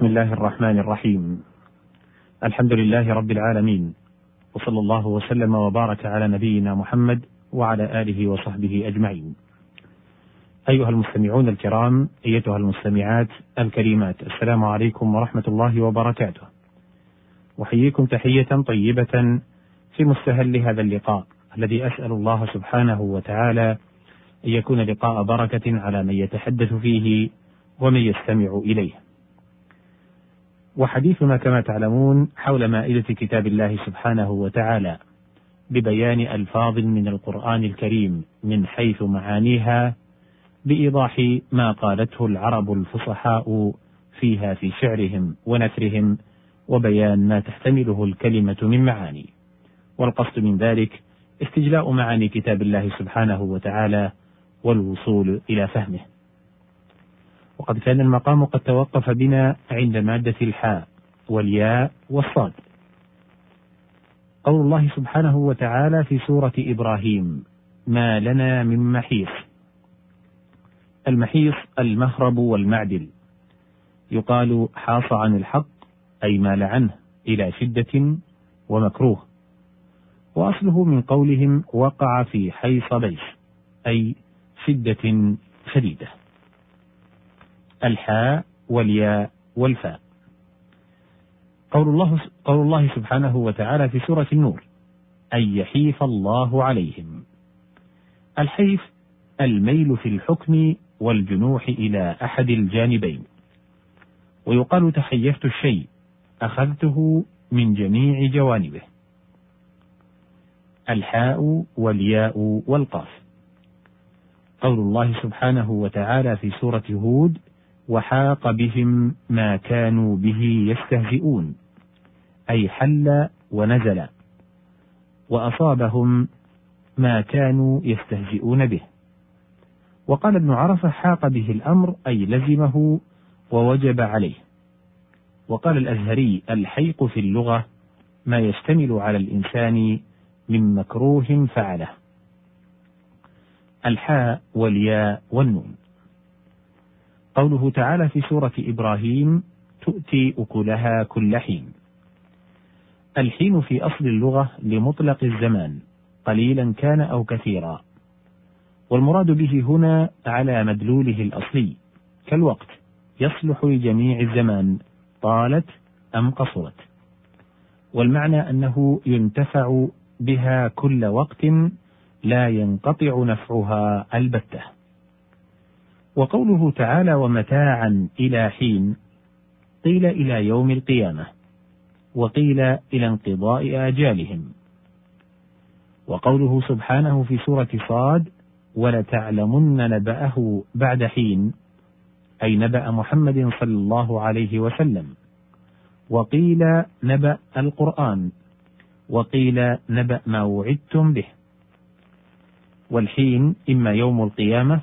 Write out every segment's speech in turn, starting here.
بسم الله الرحمن الرحيم. الحمد لله رب العالمين، وصلى الله وسلم وبارك على نبينا محمد وعلى آله وصحبه أجمعين. أيها المستمعون الكرام، أيتها المستمعات الكريمات، السلام عليكم ورحمة الله وبركاته. أحييكم تحية طيبة في مستهل هذا اللقاء الذي أسأل الله سبحانه وتعالى أن يكون لقاء بركة على من يتحدث فيه ومن يستمع إليه. وحديثنا كما تعلمون حول مائدة كتاب الله سبحانه وتعالى ببيان ألفاظ من القرآن الكريم من حيث معانيها، بإيضاح ما قالته العرب الفصحاء فيها في شعرهم ونثرهم، وبيان ما تحتمله الكلمة من معاني. والقصد من ذلك استجلاء معاني كتاب الله سبحانه وتعالى والوصول إلى فهمه. وقد كان المقام قد توقف بنا عند مادة الحاء والياء والصاد. قول الله سبحانه وتعالى في سورة إبراهيم: ما لنا من محيص. المحيص المهرب والمعدل، يقال حاص عن الحق أي مال عنه إلى شدة ومكروه. وأصله من قولهم وقع في حيص بيس أي شدة شديدة. الحاء والياء والفاء. قول الله سبحانه وتعالى في سورة النور: أن يحيف الله عليهم. الحيف الميل في الحكم والجنوح إلى أحد الجانبين. ويقال تحيفت الشيء أخذته من جميع جوانبه. الحاء والياء والقاف. قول الله سبحانه وتعالى في سورة هود: وحاق بهم ما كانوا به يستهزئون، أي حل ونزل وأصابهم ما كانوا يستهزئون به. وقال ابن عرفة: حاق به الأمر أي لزمه ووجب عليه. وقال الأزهري: الحيق في اللغة ما يشتمل على الإنسان من مكروه فعله. الحاء والياء والنون. قوله تعالى في سورة إبراهيم: تؤتي أكلها كل حين. الحين في أصل اللغة لمطلق الزمان، قليلا كان أو كثيرا، والمراد به هنا على مدلوله الأصلي كالوقت، يصلح لجميع الزمان طالت أم قصرت. والمعنى أنه ينتفع بها كل وقت لا ينقطع نفعها البتة. وقوله تعالى: ومتاعا إلى حين، قيل إلى يوم القيامة، وقيل إلى انقضاء آجالهم. وقوله سبحانه في سورة صاد: ولتعلمن نبأه بعد حين، أي نبأ محمد صلى الله عليه وسلم. وقيل نبأ القرآن، وقيل نبأ ما وعدتم به. والحين إما يوم القيامة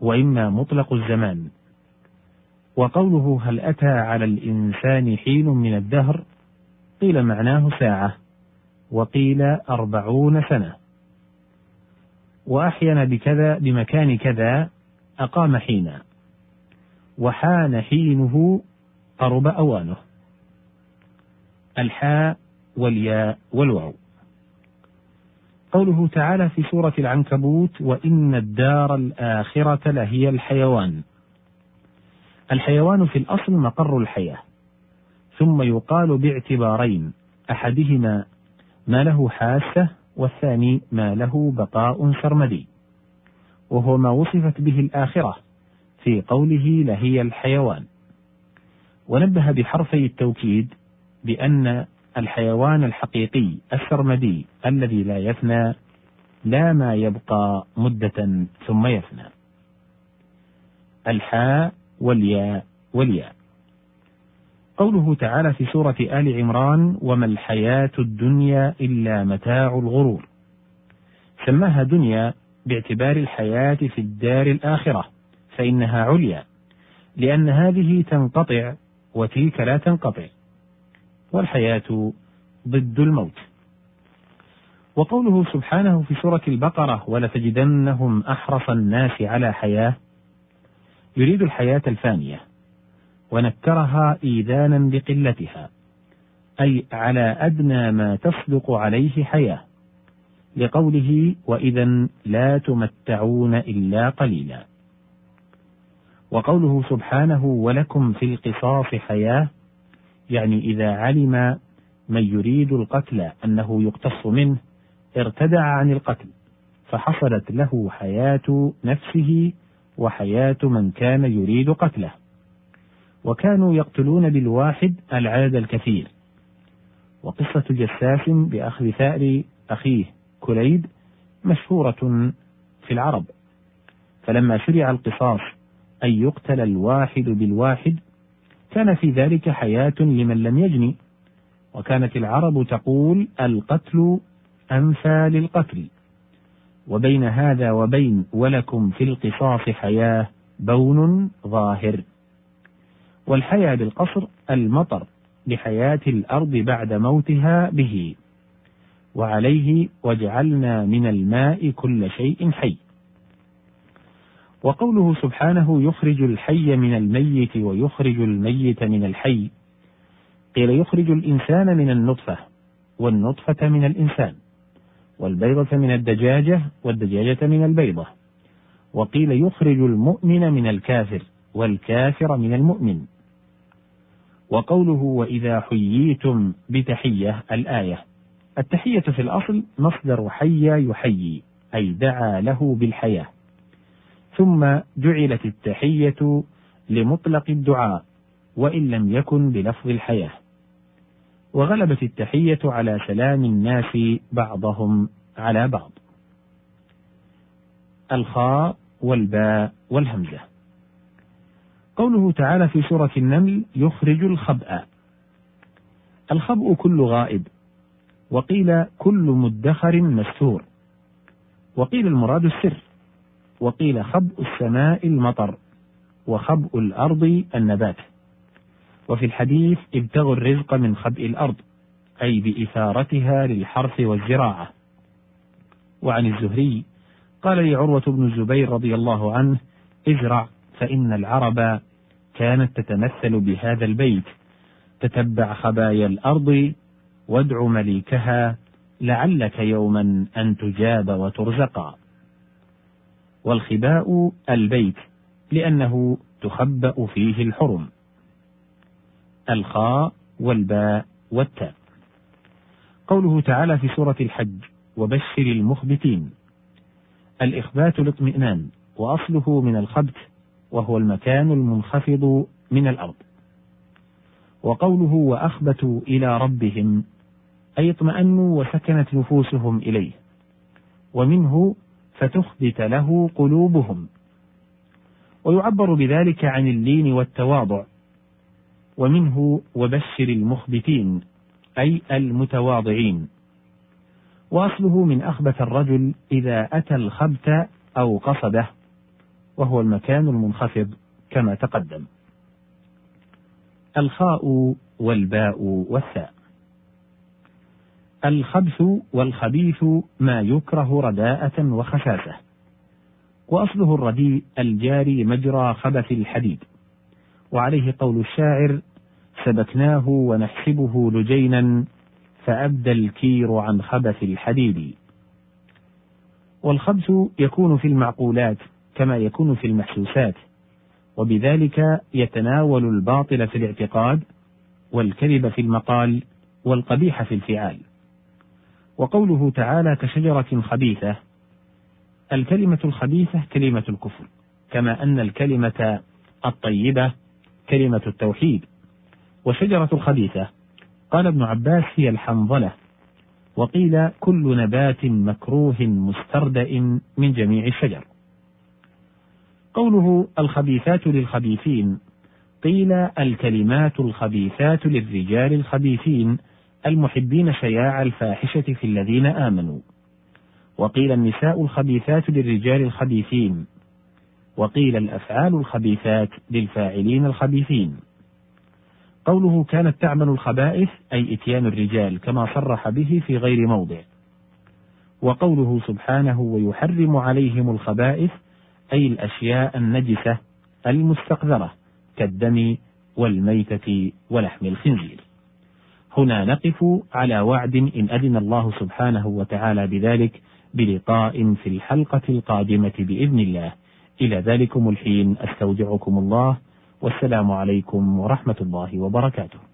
وإما مطلق الزمان. وقوله: هل أتى على الإنسان حين من الدهر، قيل معناه ساعة، وقيل 40 سنة. وأحينا بكذا بمكان كذا أقام حينا، وحان حينه قرب أوانه. الحاء والياء والواو. قوله تعالى في سورة العنكبوت: وإن الدار الآخرة لهي الحيوان. الحيوان في الأصل مقر الحياة، ثم يقال باعتبارين: أحدهما ما له حاسة، والثاني ما له بقاء سرمدي، وهو ما وصفت به الآخرة في قوله لهي الحيوان. ونبه بحرفي التوكيد بأن الحيوان الحقيقي السرمدي الذي لا يفنى، لا ما يبقى مدة ثم يفنى. الحاء والياء والياء. قوله تعالى في سورة آل عمران: وما الحياة الدنيا إلا متاع الغرور. سماها دنيا باعتبار الحياة في الدار الآخرة، فإنها عليا، لأن هذه تنقطع وتلك لا تنقطع، والحياة ضد الموت. وقوله سبحانه في سورة البقرة: ولتجدنهم أحرص الناس على حياة، يريد الحياة الفانية، ونكرها إيذانا بقلتها، أي على أدنى ما تصدق عليه حياة، لقوله وإذا لا تمتعون إلا قليلا. وقوله سبحانه ولكم في القصاص حياة، يعني إذا علم من يريد القتل أنه يقتص منه ارتدع عن القتل، فحصلت له حياة نفسه وحياة من كان يريد قتله. وكانوا يقتلون بالواحد العدد الكثير. وقصة جساس بأخذ ثأر أخيه كليب مشهورة في العرب، فلما شرع القصاص أن يقتل الواحد بالواحد كان في ذلك حياة لمن لم يجني، وكانت العرب تقول القتل أنفى للقتل. وبين هذا وبين ولكم في القصاص حياة بون ظاهر. والحياة بالقصر المطر لحياة الأرض بعد موتها به، وعليه وجعلنا من الماء كل شيء حي. وقوله سبحانه يخرج الحي من الميت ويخرج الميت من الحي، قيل يخرج الإنسان من النطفة، والنطفة من الإنسان، والبيضة من الدجاجة، والدجاجة من البيضة. وقيل يخرج المؤمن من الكافر، والكافر من المؤمن. وقوله وإذا حييتم بتحية الآية، التحية في الأصل مصدر حي يحيي، أي دعا له بالحياة، ثم جعلت التحية لمطلق الدعاء وإن لم يكن بلفظ الحياة. وغلبت التحية على سلام الناس بعضهم على بعض. الخاء والباء والهمزة. قوله تعالى في سورة النمل يخرج الخبأ. الخبأ كل غائب، وقيل كل مدخر مستور، وقيل المراد السر، وقيل خبأ السماء المطر، وخبأ الأرض النبات. وفي الحديث ابتغوا الرزق من خبء الأرض، أي بإثارتها للحرث والزراعة. وعن الزهري قال لي عروة بن الزبير رضي الله عنه ازرع فإن العرب كانت تتمثل بهذا البيت تتبع خبايا الأرض وادع مليكها لعلك يوما أن تجاب وترزقا. والخباء البيت لأنه تخبأ فيه الحرم. الخاء والباء والتاء. قوله تعالى في سورة الحج وبشر المخبتين، الإخبات الاطمئنان، وأصله من الخبت وهو المكان المنخفض من الأرض. وقوله وأخبتوا إلى ربهم، أي اطمأنوا وسكنت نفوسهم إليه، ومنه فتخبت له قلوبهم. ويعبر بذلك عن اللين والتواضع، ومنه وبشر المخبتين أي المتواضعين، وأصله من أخبث الرجل إذا أتى الخبث أو قصده، وهو المكان المنخفض كما تقدم. الخاء والباء والثاء. الخبث والخبيث ما يكره رداءة وخساسة، وأصله الرديء الجاري مجرى خبث الحديد. وعليه قول الشاعر سبكناه ونحسبه لجينا فأبدى الكير عن خبث الحديد. والخبث يكون في المعقولات كما يكون في المحسوسات، وبذلك يتناول الباطل في الاعتقاد والكذب في المقال والقبيح في الفعال. وقوله تعالى كشجرة خبيثة، الكلمة الخبيثة كلمة الكفر، كما أن الكلمة الطيبة كلمة التوحيد. وشجرة الخبيثة قال ابن عباس هي الحنظلة، وقيل كل نبات مكروه مستردأ من جميع الشجر. قوله الخبيثات للخبيثين، قيل الكلمات الخبيثات للرجال الخبيثين المحبين شياع الفاحشة في الذين آمنوا، وقيل النساء الخبيثات للرجال الخبيثين، وقيل الأفعال الخبيثات للفاعلين الخبيثين. قوله كانت تعمل الخبائث أي إتيان الرجال كما صرح به في غير موضع. وقوله سبحانه ويحرم عليهم الخبائث أي الأشياء النجسة المستقذرة كالدم والميتة ولحم الخنزير. هنا نقف على وعد إن أذن الله سبحانه وتعالى بذلك بلقاء في الحلقة القادمة بإذن الله. إلى ذلكم الحين أستودعكم الله، والسلام عليكم ورحمة الله وبركاته.